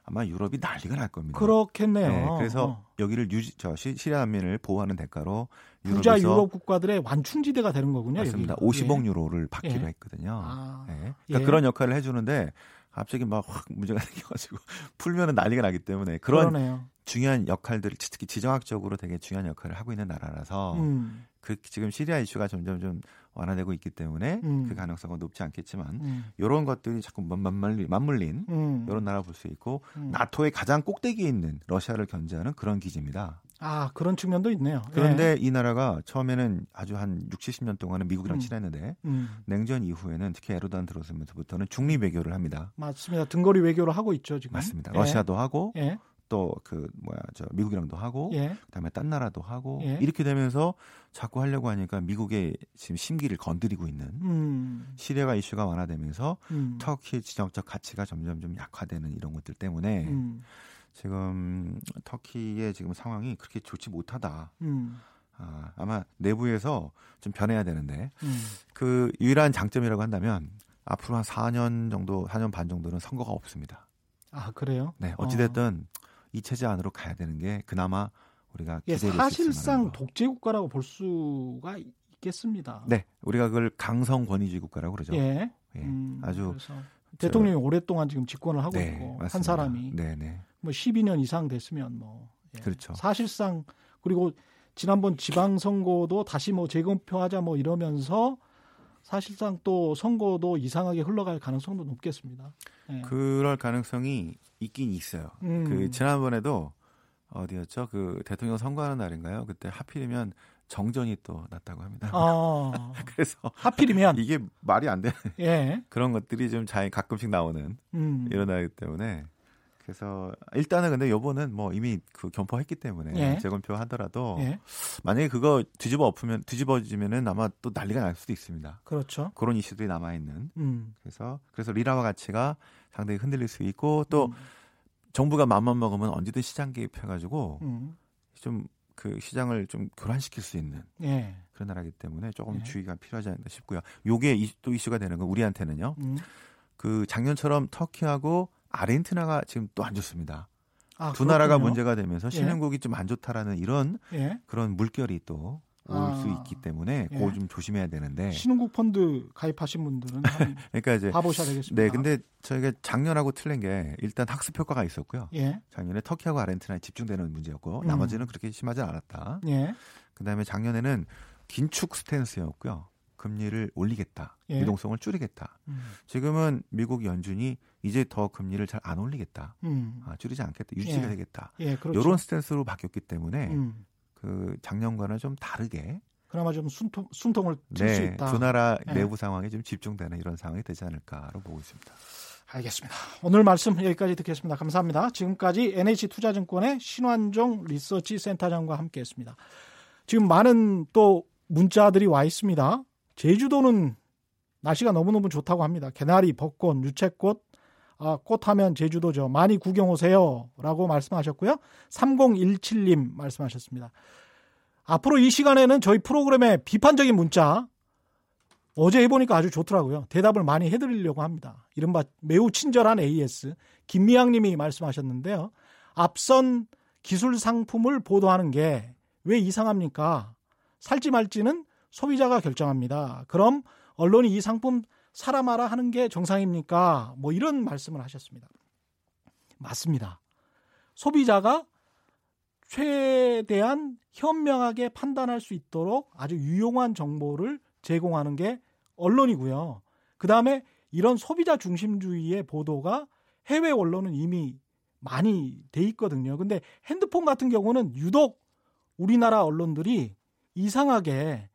아마 유럽이 난리가 날 겁니다. 그렇겠네요. 네, 그래서 어. 여기를 유지, 저 시, 시리아 난민을 보호하는 대가로 유럽에서 부자 유럽 국가들의 완충지대가 되는 거군요. 맞습니다. 여기. 오십억 예. 유로를 받기로 예. 했거든요. 아. 네. 그러니까 예. 그런 역할을 해주는데 갑자기 막 확 문제가 생겨가지고 풀면 난리가 나기 때문에 그런 그러네요. 중요한 역할들을 특히 지정학적으로 되게 중요한 역할을 하고 있는 나라라서 음. 그 지금 시리아 이슈가 점점 좀 완화되고 있기 때문에 음. 그 가능성은 높지 않겠지만 음. 이런 것들이 자꾸 맞물린, 맞물린 음. 이런 나라 볼 수 있고 음. 나토의 가장 꼭대기에 있는 러시아를 견제하는 그런 기지입니다. 아 그런 측면도 있네요. 그런데 예. 이 나라가 처음에는 아주 한 육십, 칠십 년 동안은 미국이랑 음. 친했는데 음. 냉전 이후에는 특히 에르도안 들어서면서부터는 중립 외교를 합니다. 맞습니다. 등거리 외교를 하고 있죠 지금. 맞습니다. 예. 러시아도 하고 예. 또 그 뭐야 저 미국이랑도 하고 예. 그다음에 딴 나라도 하고 예. 이렇게 되면서 자꾸 하려고 하니까 미국의 지금 심기를 건드리고 있는 음. 시리아가 이슈가 완화되면서 음. 터키의 지정적 가치가 점점 좀 약화되는 이런 것들 때문에 음. 지금 터키의 지금 상황이 그렇게 좋지 못하다. 음. 아, 아마 내부에서 좀 변해야 되는데 음. 그 유일한 장점이라고 한다면 앞으로 한 사 년 정도, 사 년 반 정도는 선거가 없습니다. 아 그래요? 네, 어찌됐든 어. 이 체제 안으로 가야 되는 게 그나마 우리가 예, 사실상 독재 국가라고 볼 수가 있겠습니다. 네, 우리가 그걸 강성 권위주의 국가라고 그러죠. 예, 예. 음, 아주 대통령이 저, 오랫동안 지금 집권을 하고 네, 있고 맞습니다. 한 사람이 네, 네. 뭐 십이 년 이상 됐으면 뭐 예. 그렇죠. 사실상 그리고 지난번 지방선거도 다시 뭐 재검표하자 뭐 이러면서 사실상 또 선거도 이상하게 흘러갈 가능성도 높겠습니다. 네. 그럴 가능성이 있긴 있어요. 음. 그 지난번에도 어디였죠? 그 대통령 선거하는 날인가요? 그때 하필이면 정전이 또 났다고 합니다. 아. 그래서 하필이면 이게 말이 안 되는 예. 그런 것들이 좀 잘 가끔씩 나오는 음. 이런 날이기 때문에. 그래서 일단은 근데 요번은 뭐 이미 그 겸포했기 때문에 예. 재검표 하더라도 예. 만약에 그거 뒤집어 엎으면 뒤집어지면은 아마 또 난리가 날 수도 있습니다. 그렇죠. 그런 이슈들이 남아 있는. 음. 그래서 그래서 리라와 가치가 상당히 흔들릴 수 있고 또 음. 정부가 맘만 먹으면 언제든 시장 개입해가지고 음. 좀 그 시장을 좀 교란시킬 수 있는 예. 그런 나라이기 때문에 조금 예. 주의가 필요하지 않나 싶고요. 요게 또 이슈가 되는 건 우리한테는요. 음. 그 작년처럼 터키하고 아르헨티나가 지금 또 안 좋습니다. 아, 두 그렇군요. 나라가 문제가 되면서 신흥국이 예. 좀 안 좋다라는 이런 예. 그런 물결이 또 올 수 아, 있기 때문에 예. 그거 좀 조심해야 되는데 신흥국 펀드 가입하신 분들은 그러니까 이제 봐보셔야 되겠습니다. 네, 근데 저희가 작년하고 틀린 게 일단 학습 효과가 있었고요. 예. 작년에 터키하고 아르헨티나에 집중되는 문제였고 음. 나머지는 그렇게 심하지 않았다. 예. 그다음에 작년에는 긴축 스탠스였고요. 금리를 올리겠다. 예. 유동성을 줄이겠다. 음. 지금은 미국 연준이 이제 더 금리를 잘 안 올리겠다. 음. 아, 줄이지 않겠다. 유지가 예. 되겠다. 예, 그렇죠. 이런 스탠스로 바뀌었기 때문에 음. 그 작년과는 좀 다르게 그나마 좀 숨통, 숨통을 칠 수 네, 있다. 두 나라 예. 내부 상황에 좀 집중되는 이런 상황이 되지 않을까로 보고 있습니다. 알겠습니다. 오늘 말씀 여기까지 듣겠습니다. 감사합니다. 지금까지 엔에이치투자증권의 신완종 리서치센터장과 함께했습니다. 지금 많은 또 문자들이 와 있습니다. 제주도는 날씨가 너무너무 좋다고 합니다. 개나리, 벚꽃, 유채꽃, 아, 꽃하면 제주도죠. 많이 구경 오세요. 라고 말씀하셨고요. 삼공일칠 님 말씀하셨습니다. 앞으로 이 시간에는 저희 프로그램의 비판적인 문자 어제 해보니까 아주 좋더라고요. 대답을 많이 해드리려고 합니다. 이른바 매우 친절한 에이에스 김미양 님이 말씀하셨는데요. 앞선 기술 상품을 보도하는 게 왜 이상합니까? 살지 말지는 소비자가 결정합니다. 그럼 언론이 이 상품 사라 마라 하는 게 정상입니까? 뭐 이런 말씀을 하셨습니다. 맞습니다. 소비자가 최대한 현명하게 판단할 수 있도록 아주 유용한 정보를 제공하는 게 언론이고요. 그다음에 이런 소비자 중심주의의 보도가 해외 언론은 이미 많이 돼 있거든요. 근데 핸드폰 같은 경우는 유독 우리나라 언론들이 이상하게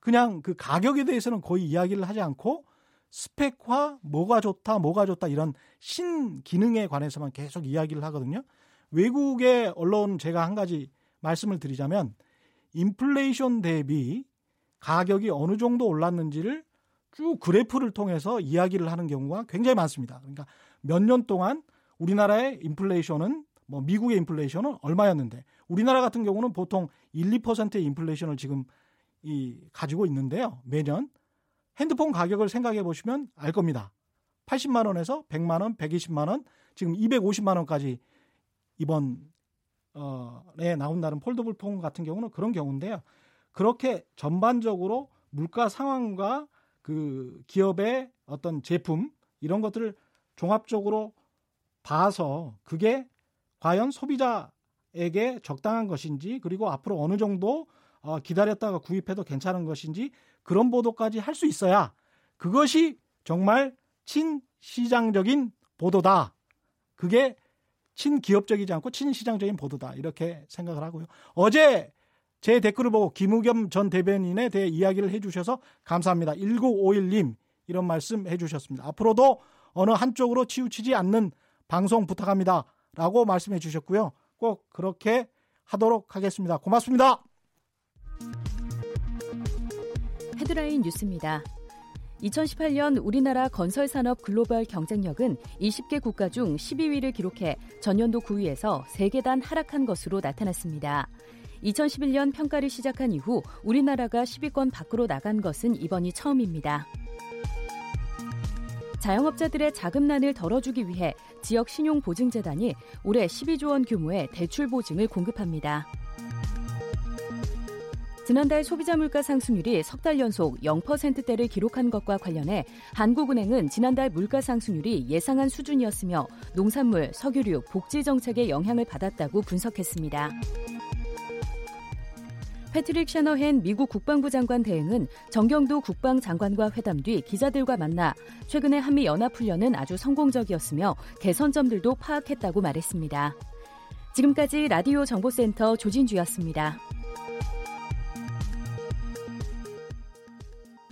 그냥 그 가격에 대해서는 거의 이야기를 하지 않고 스펙화, 뭐가 좋다, 뭐가 좋다 이런 신기능에 관해서만 계속 이야기를 하거든요. 외국의 언론 제가 한 가지 말씀을 드리자면 인플레이션 대비 가격이 어느 정도 올랐는지를 쭉 그래프를 통해서 이야기를 하는 경우가 굉장히 많습니다. 그러니까 몇 년 동안 우리나라의 인플레이션은 뭐 미국의 인플레이션은 얼마였는데 우리나라 같은 경우는 보통 일, 이 퍼센트의 인플레이션을 지금 이 가지고 있는데요. 매년 핸드폰 가격을 생각해 보시면 알 겁니다. 팔십만 원에서 백만 원, 백이십만 원, 지금 이백오십만 원까지 이번 어에 나온다는 폴더블 폰 같은 경우는 그런 경우인데요. 그렇게 전반적으로 물가 상황과 그 기업의 어떤 제품 이런 것들을 종합적으로 봐서 그게 과연 소비자에게 적당한 것인지 그리고 앞으로 어느 정도 어, 기다렸다가 구입해도 괜찮은 것인지 그런 보도까지 할 수 있어야 그것이 정말 친시장적인 보도다. 그게 친기업적이지 않고 친시장적인 보도다. 이렇게 생각을 하고요. 어제 제 댓글을 보고 김우겸 전 대변인에 대해 이야기를 해주셔서 감사합니다. 천구백오십일 님 이런 말씀 해주셨습니다. 앞으로도 어느 한쪽으로 치우치지 않는 방송 부탁합니다. 라고 말씀해 주셨고요. 꼭 그렇게 하도록 하겠습니다. 고맙습니다. 헤드라인 뉴스입니다. 이천십팔 년 우리나라 건설산업 글로벌 경쟁력은 이십 개 국가 중 십이 위를 기록해 전년도 구 위에서 세 계단 하락한 것으로 나타났습니다. 이천십일 년 평가를 시작한 이후 우리나라가 십 위권 밖으로 나간 것은 이번이 처음입니다. 자영업자들의 자금난을 덜어주기 위해 지역신용보증재단이 올해 십이조 원 규모의 대출보증을 공급합니다. 지난달 소비자 물가 상승률이 석 달 연속 영 퍼센트대를 기록한 것과 관련해 한국은행은 지난달 물가 상승률이 예상한 수준이었으며 농산물, 석유류, 복지 정책에 영향을 받았다고 분석했습니다. 패트릭 셔너헨 미국 국방부 장관 대행은 정경도 국방장관과 회담 뒤 기자들과 만나 최근의 한미 연합훈련은 아주 성공적이었으며 개선점들도 파악했다고 말했습니다. 지금까지 라디오 정보센터 조진주였습니다.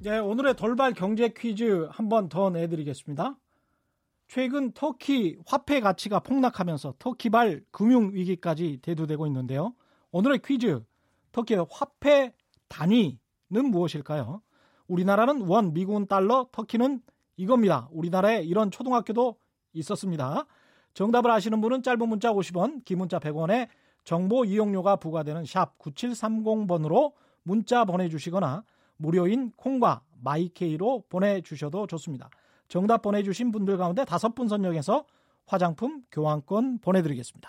네, 오늘의 돌발 경제 퀴즈 한 번 더 내드리겠습니다. 최근 터키 화폐 가치가 폭락하면서 터키발 금융위기까지 대두되고 있는데요. 오늘의 퀴즈, 터키의 화폐 단위는 무엇일까요? 우리나라는 원, 미국은 달러, 터키는 이겁니다. 우리나라에 이런 초등학교도 있었습니다. 정답을 아시는 분은 짧은 문자 오십 원, 긴 문자 백 원에 정보 이용료가 부과되는 샵 구칠삼공 번으로 문자 보내주시거나 무료인 콩과 마이케이로 보내주셔도 좋습니다. 정답 보내주신 분들 가운데 다섯 분 선정해서 화장품 교환권 보내드리겠습니다.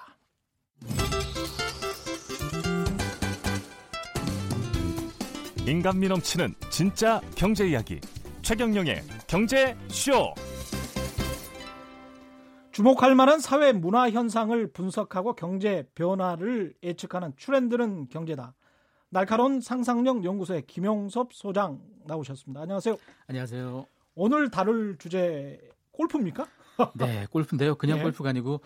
인간미 넘치는 진짜 경제 이야기, 최경영의 경제쇼. 주목할 만한 사회 문화 현상을 분석하고 경제 변화를 예측하는 트렌드는 경제다. 날카로운 상상력 연구소의 김용섭 소장 나오셨습니다. 안녕하세요. 안녕하세요. 오늘 다룰 주제 골프입니까? 네, 골프인데요. 그냥 네. 골프가 아니고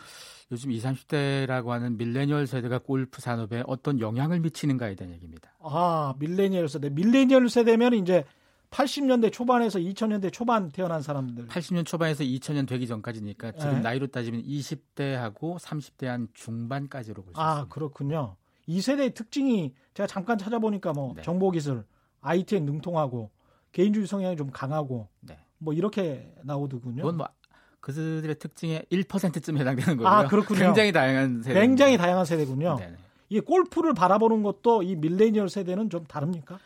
요즘 이십, 삼십대라고 하는 밀레니얼 세대가 골프 산업에 어떤 영향을 미치는가에 대한 얘기입니다. 아, 밀레니얼 세대. 밀레니얼 세대면 이제 팔십 년대 초반에서 이천 년대 초반 태어난 사람들. 팔십 년 초반에서 이천 년 되기 전까지니까 지금 네. 나이로 따지면 이십 대하고 삼십 대 한 중반까지로 볼 수 있습니다. 아, 그렇군요. 이 세대의 특징이 제가 잠깐 찾아보니까 뭐 네. 정보기술, 아이티에 능통하고 개인주의 성향이 좀 강하고 네. 뭐 이렇게 나오더군요. 그건 뭐 그들의 특징의 일 퍼센트쯤 해당되는 거고요. 아, 그렇군요. 굉장히 다양한 세대. 굉장히 다양한 세대군요. 네네. 이게 골프를 바라보는 것도 이 밀레니얼 세대는 좀 다릅니까?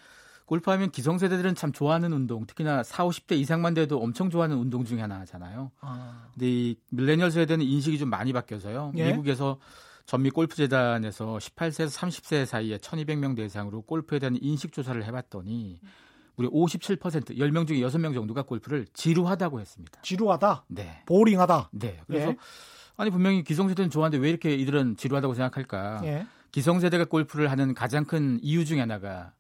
골프하면 기성세대들은 참 좋아하는 운동, 특히나 사십, 오십대 이상만 돼도 엄청 좋아하는 운동 중에 하나잖아요. 아. 근데 이 밀레니얼 세대는 인식이 좀 많이 바뀌어서요. 예? 미국에서 전미 골프재단에서 십팔 세에서 삼십 세 사이에 천이백 명 대상으로 골프에 대한 인식조사를 해봤더니 무려 오십칠 퍼센트, 열 명 중에 여섯 명 정도가 골프를 지루하다고 했습니다. 지루하다? 네. 보링하다? 네. 그래서 예. 아니 분명히 기성세대는 좋아하는데 왜 이렇게 이들은 지루하다고 생각할까? 예. 기성세대가 골프를 하는 가장 큰 이유 중에 하나가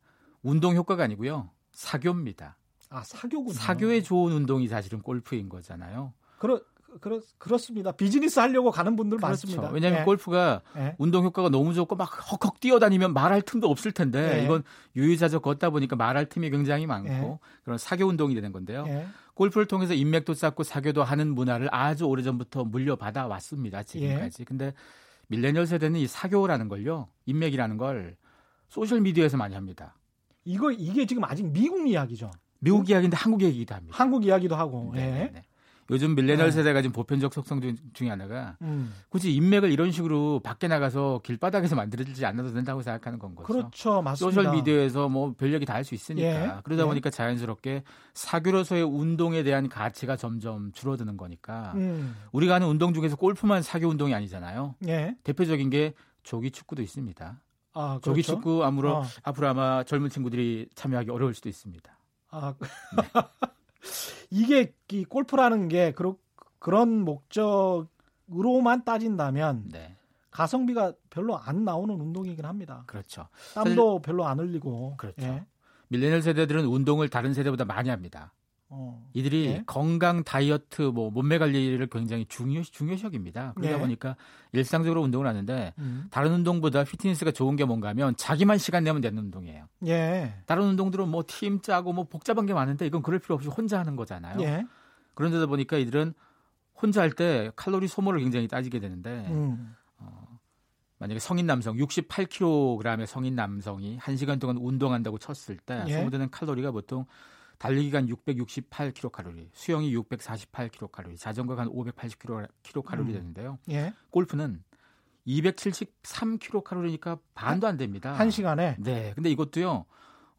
운동 효과가 아니고요. 사교입니다. 아, 사교군요. 사교에 좋은 운동이 사실은 골프인 거잖아요. 그럼. 그렇, 그렇습니다. 비즈니스 하려고 가는 분들 그렇죠. 많습니다. 왜냐하면 예. 골프가 예. 운동 효과가 너무 좋고 막 헉헉 뛰어다니면 말할 틈도 없을 텐데 예. 이건 유유자적 걷다 보니까 말할 틈이 굉장히 많고 예. 그런 사교 운동이 되는 건데요. 예. 골프를 통해서 인맥도 쌓고 사교도 하는 문화를 아주 오래전부터 물려받아 왔습니다. 지금까지. 예. 근데 밀레니얼 세대는 이 사교라는 걸요. 인맥이라는 걸 소셜미디어에서 많이 합니다. 이거, 이게 지금 아직 미국 이야기죠? 미국 이야기인데 한국 얘기도 합니다. 한국 이야기도 하고. 네. 예. 네. 요즘 밀레니얼 네. 세대가 지금 보편적 속성 중, 중에 하나가 음. 굳이 인맥을 이런 식으로 밖에 나가서 길바닥에서 만들어지지 않아도 된다고 생각하는 건 거죠. 그렇죠. 맞습니다. 소셜미디어에서 뭐 별 얘기 다 할 수 있으니까. 예. 그러다 예. 보니까 자연스럽게 사교로서의 운동에 대한 가치가 점점 줄어드는 거니까 음. 우리가 하는 운동 중에서 골프만 사교 운동이 아니잖아요. 예. 대표적인 게 조기 축구도 있습니다. 아, 그렇죠? 조기 축구 아무로, 어. 앞으로 아마 젊은 친구들이 참여하기 어려울 수도 있습니다. 아, 네. 이게 이 골프라는 게 그러, 그런 목적으로만 따진다면 네. 가성비가 별로 안 나오는 운동이긴 합니다. 그렇죠. 땀도 사실, 별로 안 흘리고. 그렇죠. 예. 밀레니얼 세대들은 운동을 다른 세대보다 많이 합니다. 어, 이들이 예? 건강, 다이어트, 뭐 몸매 관리를 굉장히 중요시, 중요시 여깁니다. 그러다 예. 보니까 일상적으로 운동을 하는데 음. 다른 운동보다 피트니스가 좋은 게 뭔가 하면 자기만 시간 내면 되는 운동이에요. 예. 다른 운동들은 뭐 팀 짜고 뭐 복잡한 게 많은데 이건 그럴 필요 없이 혼자 하는 거잖아요. 예. 그런데다 보니까 이들은 혼자 할 때 칼로리 소모를 굉장히 따지게 되는데 음. 어, 만약에 성인 남성, 육십팔 킬로그램의 성인 남성이 한 시간 동안 운동한다고 쳤을 때 예. 소모되는 칼로리가 보통 달리기가 한 육백육십팔 킬로칼로리, 수영이 육백사십팔 킬로칼로리, 자전거가 한 오백팔십 킬로칼로리 되는데요. 예. 골프는 이백칠십삼 킬로칼로리니까 반도 안 됩니다. 한 시간에? 네. 근데 이것도요,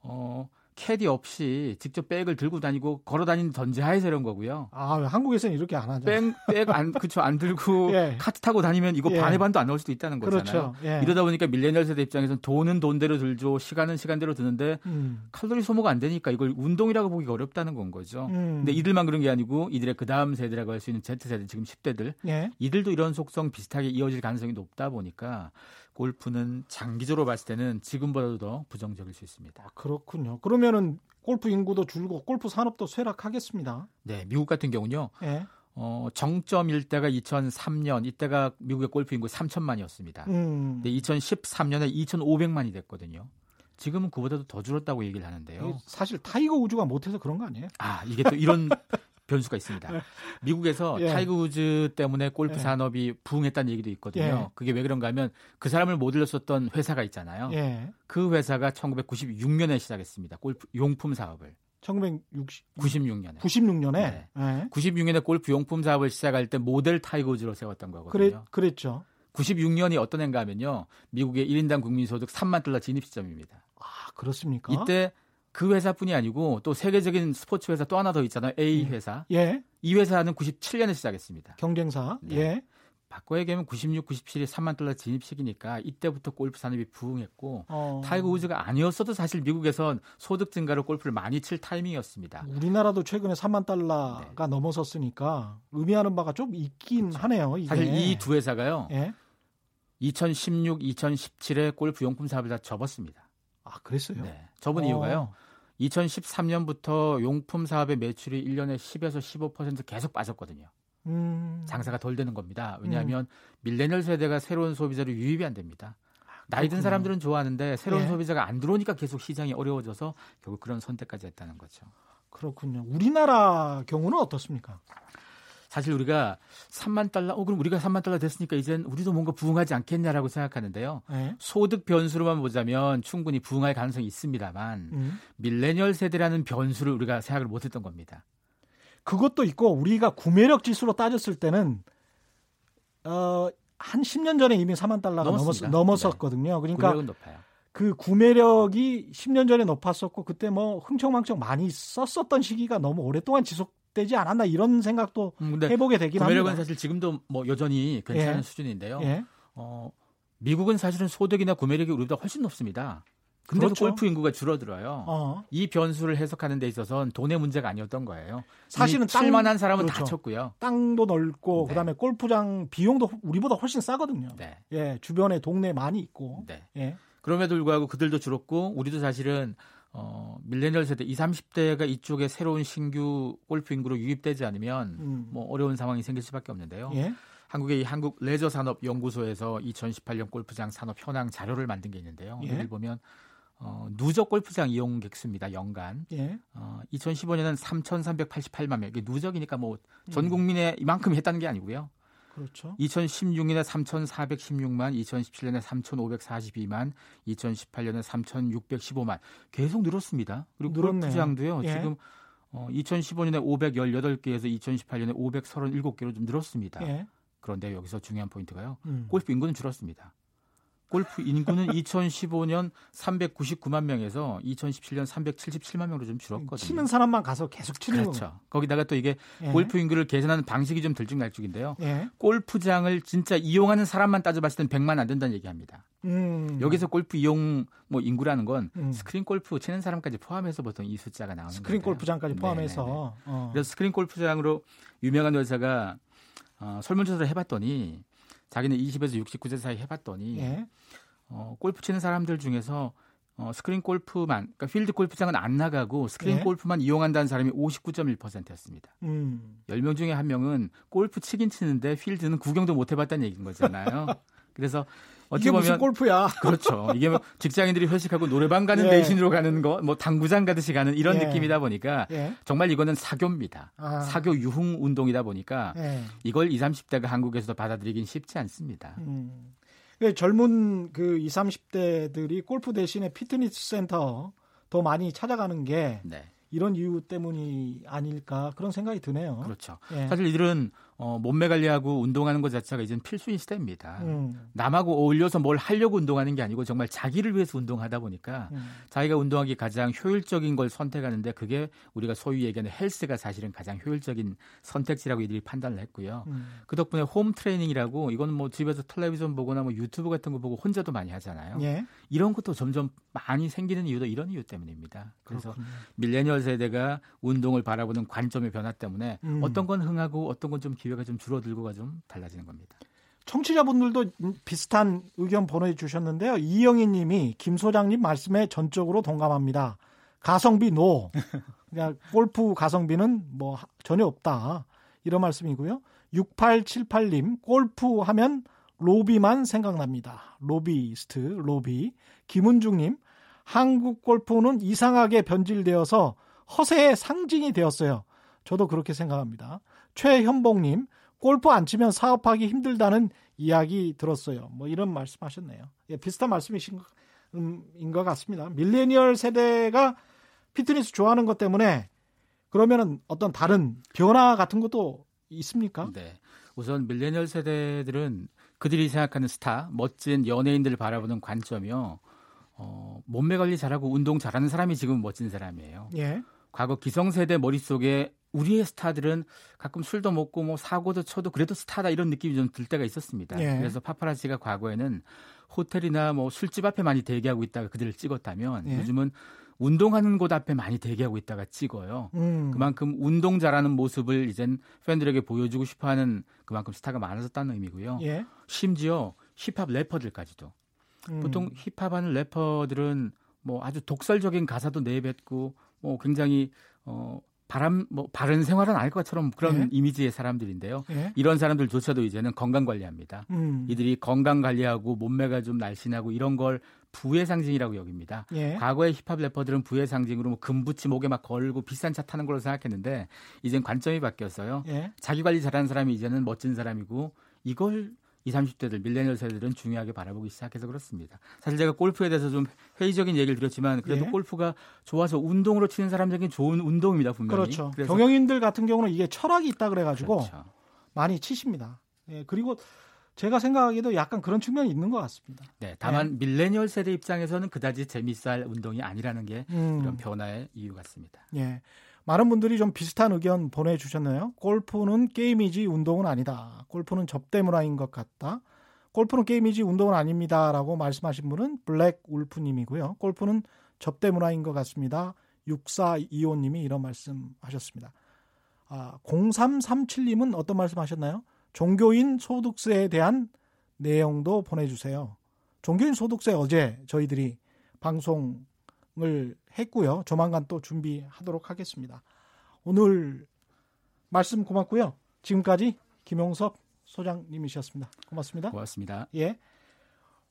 어, 캐디 없이 직접 백을 들고 다니고 걸어 다니는 던지하에서 이런 거고요. 아, 한국에서는 이렇게 안 하죠. 백, 백 안, 그쵸, 안 들고 예. 카트 타고 다니면 이거 예. 반의 반도 안 나올 수도 있다는 거잖아요. 그렇죠. 예. 이러다 보니까 밀레니얼 세대 입장에서는 돈은 돈대로 들죠. 시간은 시간대로 드는데 음. 칼로리 소모가 안 되니까 이걸 운동이라고 보기가 어렵다는 건 거죠. 음. 근데 이들만 그런 게 아니고 이들의 그 다음 세대라고 할 수 있는 Z세대, 지금 십 대들. 예. 이들도 이런 속성 비슷하게 이어질 가능성이 높다 보니까 골프는 장기적으로 봤을 때는 지금보다도 더 부정적일 수 있습니다. 아, 그렇군요. 그러면은 골프 인구도 줄고 골프 산업도 쇠락하겠습니다. 네, 미국 같은 경우는요. 네. 어, 정점일 때가 이천삼 년, 이때가 미국의 골프 인구 삼천만이었습니다. 음. 근데 이천십삼 년에 이천오백만이 됐거든요. 지금은 그보다도 더 줄었다고 얘기를 하는데요. 사실 타이거 우즈가 못해서 그런 거 아니에요? 아, 이게 또 이런 변수가 있습니다. 미국에서 예. 타이거 우즈 때문에 골프 예. 산업이 부흥했다는 얘기도 있거든요. 예. 그게 왜 그런가 하면 그 사람을 못 일렀었던 회사가 있잖아요. 예. 그 회사가 천구백구십육 년에 시작했습니다. 골프 용품 사업을. 천구백구십육 년에. 구십육 년에? 네. 예. 구십육 년에 골프 용품 사업을 시작할 때 모델 타이거 우즈로 세웠던 거거든요. 그래, 그랬죠. 구십육 년이 어떤 해인가 하면요. 미국의 일 인당 국민소득 삼만 달러 진입 시점입니다. 아, 그렇습니까? 이때 그 회사뿐이 아니고 또 세계적인 스포츠 회사 또 하나 더 있잖아요. A 회사. 예. 이 회사는 구십칠 년에 시작했습니다. 경쟁사. 네. 예. 바꿔 얘기하면 구십육, 구십칠이 삼만 달러 진입 시기니까 이때부터 골프 산업이 부흥했고 어... 타이거 우즈가 아니었어도 사실 미국에선 소득 증가로 골프를 많이 칠 타이밍이었습니다. 우리나라도 최근에 삼만 달러가 네. 넘어섰으니까 의미하는 바가 좀 있긴 그렇죠. 하네요. 이게. 사실 이 두 회사가요. 예. 이천십육, 이천십칠에 골프 용품 사업을 다 접었습니다. 아, 그랬어요? 네. 접은 어... 이유가요. 이천십삼 년부터 용품 사업의 매출이 일 년에 십에서 십오 퍼센트 계속 빠졌거든요. 음... 장사가 덜 되는 겁니다. 왜냐하면 음... 밀레니얼 세대가 새로운 소비자로 유입이 안 됩니다. 아, 나이 든 사람들은 좋아하는데 새로운 예. 소비자가 안 들어오니까 계속 시장이 어려워져서 결국 그런 선택까지 했다는 거죠. 그렇군요. 우리나라 경우는 어떻습니까? 사실 우리가 삼만 달러, 어, 그럼 우리가 삼만 달러 됐으니까 이젠 우리도 뭔가 부흥하지 않겠냐라고 생각하는데요. 네. 소득 변수로만 보자면 충분히 부흥할 가능성이 있습니다만 음. 밀레니얼 세대라는 변수를 우리가 생각을 못했던 겁니다. 그것도 있고 우리가 구매력 지수로 따졌을 때는 어, 한 십 년 전에 이미 삼만 달러가 넘었, 넘었었거든요. 네. 그러니까 구매력은 높아요. 그 구매력이 십 년 전에 높았었고 그때 뭐 흥청망청 많이 썼었던 시기가 너무 오랫동안 지속 되지 않았나 이런 생각도 음, 해보게 되긴 합니다. 구매력은 사실 지금도 뭐 여전히 괜찮은 예. 수준인데요. 예. 어, 미국은 사실은 소득이나 구매력이 우리보다 훨씬 높습니다. 그런데도 그렇죠. 골프 인구가 줄어들어요. 어. 이 변수를 해석하는 데 있어서는 돈의 문제가 아니었던 거예요. 사실은 칠만한 사람은 그렇죠. 다 쳤고요. 땅도 넓고 네. 그다음에 골프장 비용도 우리보다 훨씬 싸거든요. 네. 예, 주변에 동네 많이 있고. 네. 예. 그럼에도 불구하고 그들도 줄었고 우리도 사실은 어, 밀레니얼 세대 이십, 삼십 대가 이쪽에 새로운 신규 골프 인구로 유입되지 않으면 음. 뭐 어려운 상황이 생길 수밖에 없는데요. 예? 한국의 이 한국 레저 산업 연구소에서 이천십팔 년 골프장 산업 현황 자료를 만든 게 있는데요. 예? 여기 보면 어, 누적 골프장 이용 객수입니다. 연간. 예? 어, 이천십오 년은 삼천삼백팔십팔만 명. 이게 누적이니까 뭐 전 국민의 이만큼 했다는 게 아니고요. 그렇죠. 이천십육 년에 삼천사백십육만, 이천십칠 년에 삼천오백사십이만, 이천십팔 년에 삼천육백십오만. 계속 늘었습니다. 그리고 늘었네요. 골프장도요. 예. 지금 어, 이천십오 년에 오백십팔 개에서 이천십팔 년에 오백삼십칠 개로 좀 늘었습니다. 예. 그런데 여기서 중요한 포인트가요. 음. 골프 인구는 줄었습니다. 골프 인구는 이천십오 년 삼백구십구만 명에서 이천십칠 년 삼백칠십칠만 명으로 좀 줄었거든요. 치는 사람만 가서 계속 치는 거죠. 그렇죠. 거기다가 또 이게 예. 골프 인구를 계산하는 방식이 좀 들쭉날쭉인데요. 예. 골프장을 진짜 이용하는 사람만 따져봤을 땐 백만 안 된다는 얘기합니다. 음. 여기서 골프 이용 뭐 인구라는 건 음. 스크린 골프 치는 사람까지 포함해서 보통 이 숫자가 나오는 거예요. 스크린 건데요. 골프장까지 포함해서. 어. 그래서 스크린 골프장으로 유명한 회사가 어, 설문조사를 해봤더니 자기는 이십에서 육십구 세 사이 해봤더니 예. 어, 골프 치는 사람들 중에서 어, 스크린 골프만, 그러니까 필드 골프장은 안 나가고 스크린 예. 골프만 이용한다는 사람이 오십구 점 일 퍼센트였습니다. 음. 열 명 중에 한 명은 골프 치긴 치는데 필드는 구경도 못 해봤다는 얘기인 거잖아요. 그래서 어떻게 이게 보면 무슨 골프야. 그렇죠. 이게 뭐 직장인들이 회식하고 노래방 가는 예. 대신으로 가는 거, 뭐 당구장 가듯이 가는 이런 예. 느낌이다 보니까 예. 정말 이거는 사교입니다. 아. 사교 유흥 운동이다 보니까 예. 이걸 이십, 삼십 대가 한국에서도 받아들이긴 쉽지 않습니다. 음. 젊은 그 이십, 삼십 대들이 골프 대신에 피트니스 센터 더 많이 찾아가는 게 네. 이런 이유 때문이 아닐까 그런 생각이 드네요. 그렇죠. 예. 사실 이들은 어, 몸매 관리하고 운동하는 것 자체가 이제는 필수인 시대입니다. 음. 남하고 어울려서 뭘 하려고 운동하는 게 아니고 정말 자기를 위해서 운동하다 보니까 음. 자기가 운동하기 가장 효율적인 걸 선택하는데 그게 우리가 소위 얘기하는 헬스가 사실은 가장 효율적인 선택지라고 이들이 판단을 했고요. 음. 그 덕분에 홈 트레이닝이라고 이거는 뭐 집에서 텔레비전 보거나 뭐 유튜브 같은 거 보고 혼자도 많이 하잖아요. 예. 이런 것도 점점 많이 생기는 이유도 이런 이유 때문입니다. 그래서 그렇군요. 밀레니얼 세대가 운동을 바라보는 관점의 변화 때문에 음. 어떤 건 흥하고 어떤 건 좀 기회가 좀 줄어들고가 좀 달라지는 겁니다. 청취자분들도 비슷한 의견 보내주셨는데요. 이영희 님이 김 소장님 말씀에 전적으로 동감합니다. 가성비 노. 그러니까 골프 가성비는 뭐 전혀 없다. 이런 말씀이고요. 육팔칠팔 님 골프 하면 로비만 생각납니다. 로비스트, 로비. 김은중 님 한국 골프는 이상하게 변질되어서 허세의 상징이 되었어요. 저도 그렇게 생각합니다. 최현봉님, 골프 안 치면 사업하기 힘들다는 이야기 들었어요. 뭐 이런 말씀하셨네요. 예, 비슷한 말씀이신 것, 음, 인 것 같습니다. 밀레니얼 세대가 피트니스 좋아하는 것 때문에 그러면은 어떤 다른 변화 같은 것도 있습니까? 네, 우선 밀레니얼 세대들은 그들이 생각하는 스타, 멋진 연예인들을 바라보는 관점이요. 어, 몸매 관리 잘하고 운동 잘하는 사람이 지금 멋진 사람이에요. 예. 과거 기성세대 머릿속에 우리의 스타들은 가끔 술도 먹고 뭐 사고도 쳐도 그래도 스타다 이런 느낌이 좀 들 때가 있었습니다. 예. 그래서 파파라치가 과거에는 호텔이나 뭐 술집 앞에 많이 대기하고 있다가 그들을 찍었다면 예. 요즘은 운동하는 곳 앞에 많이 대기하고 있다가 찍어요. 음. 그만큼 운동 잘하는 모습을 이젠 팬들에게 보여주고 싶어하는 그만큼 스타가 많아졌다는 의미고요. 예. 심지어 힙합 래퍼들까지도. 음. 보통 힙합하는 래퍼들은 뭐 아주 독설적인 가사도 내뱉고 뭐 굉장히 어 바람 뭐 바른 생활은 아닐 것처럼 그런 예? 이미지의 사람들인데요. 예? 이런 사람들조차도 이제는 건강 관리합니다. 음. 이들이 건강 관리하고 몸매가 좀 날씬하고 이런 걸 부의 상징이라고 여깁니다. 예? 과거의 힙합 래퍼들은 부의 상징으로 뭐 금붙이 목에 막 걸고 비싼 차 타는 걸로 생각했는데 이젠 관점이 바뀌었어요. 예? 자기 관리 잘하는 사람이 이제는 멋진 사람이고 이걸 이십, 삼십 대들, 밀레니얼 세대들은 중요하게 바라보기 시작해서 그렇습니다. 사실 제가 골프에 대해서 좀 회의적인 얘기를 드렸지만 그래도 예. 골프가 좋아서 운동으로 치는 사람들에게 좋은 운동입니다. 분명히. 그렇죠. 경영인들 같은 경우는 이게 철학이 있다 그래가지고 그렇죠. 많이 치십니다. 예, 그리고 제가 생각하기에도 약간 그런 측면이 있는 것 같습니다. 네, 다만 예. 밀레니얼 세대 입장에서는 그다지 재미있을 운동이 아니라는 게 음. 이런 변화의 이유 같습니다. 예. 많은 분들이 좀 비슷한 의견 보내주셨나요? 골프는 게임이지 운동은 아니다. 골프는 접대 문화인 것 같다. 골프는 게임이지 운동은 아닙니다. 라고 말씀하신 분은 블랙 울프님이고요. 골프는 접대 문화인 것 같습니다. 육사이오 님이 이런 말씀하셨습니다. 아, 공삼삼칠 님은 어떤 말씀하셨나요? 종교인 소득세에 대한 내용도 보내주세요. 종교인 소득세 어제 저희들이 방송 을 했고요. 조만간 또 준비하도록 하겠습니다. 오늘 말씀 고맙고요. 지금까지 김용섭 소장님이셨습니다. 고맙습니다. 고맙습니다. 예.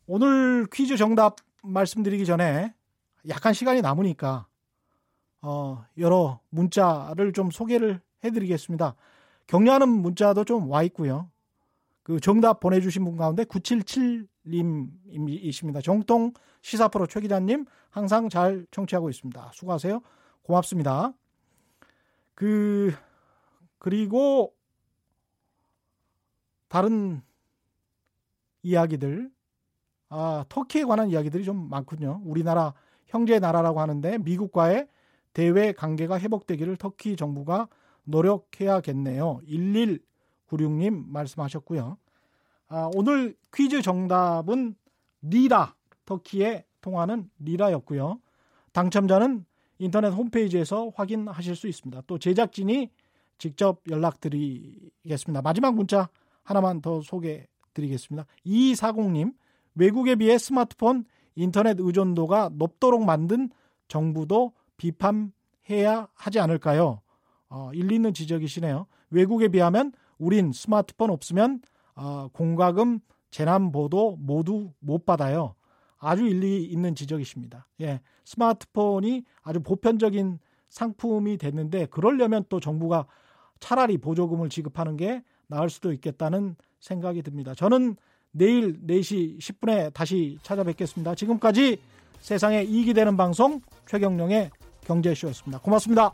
오늘 퀴즈 정답 말씀드리기 전에 약간 시간이 남으니까 어, 여러 문자를 좀 소개를 해드리겠습니다. 격려하는 문자도 좀 와 있고요. 그 정답 보내주신 분 가운데 구칠칠 님이십니다. 정통 시사프로 최 기자님 항상 잘 청취하고 있습니다. 수고하세요. 고맙습니다. 그 그리고 다른 이야기들 아 터키에 관한 이야기들이 좀 많군요. 우리나라 형제의 나라라고 하는데 미국과의 대외 관계가 회복되기를 터키 정부가 노력해야겠네요. 일일구육 님 말씀하셨고요. 아, 오늘 퀴즈 정답은 리라, 터키의 통화는 리라였고요. 당첨자는 인터넷 홈페이지에서 확인하실 수 있습니다. 또 제작진이 직접 연락드리겠습니다. 마지막 문자 하나만 더 소개드리겠습니다. 이사공 님, 외국에 비해 스마트폰 인터넷 의존도가 높도록 만든 정부도 비판해야 하지 않을까요? 어, 일리 있는 지적이시네요. 외국에 비하면 우린 스마트폰 없으면 어, 공과금, 재난보도 모두 못 받아요. 아주 일리 있는 지적이십니다. 예, 스마트폰이 아주 보편적인 상품이 됐는데 그러려면 또 정부가 차라리 보조금을 지급하는 게 나을 수도 있겠다는 생각이 듭니다. 저는 내일 네 시 십 분에 다시 찾아뵙겠습니다. 지금까지 세상에 이익이 되는 방송 최경령의 경제쇼였습니다. 고맙습니다.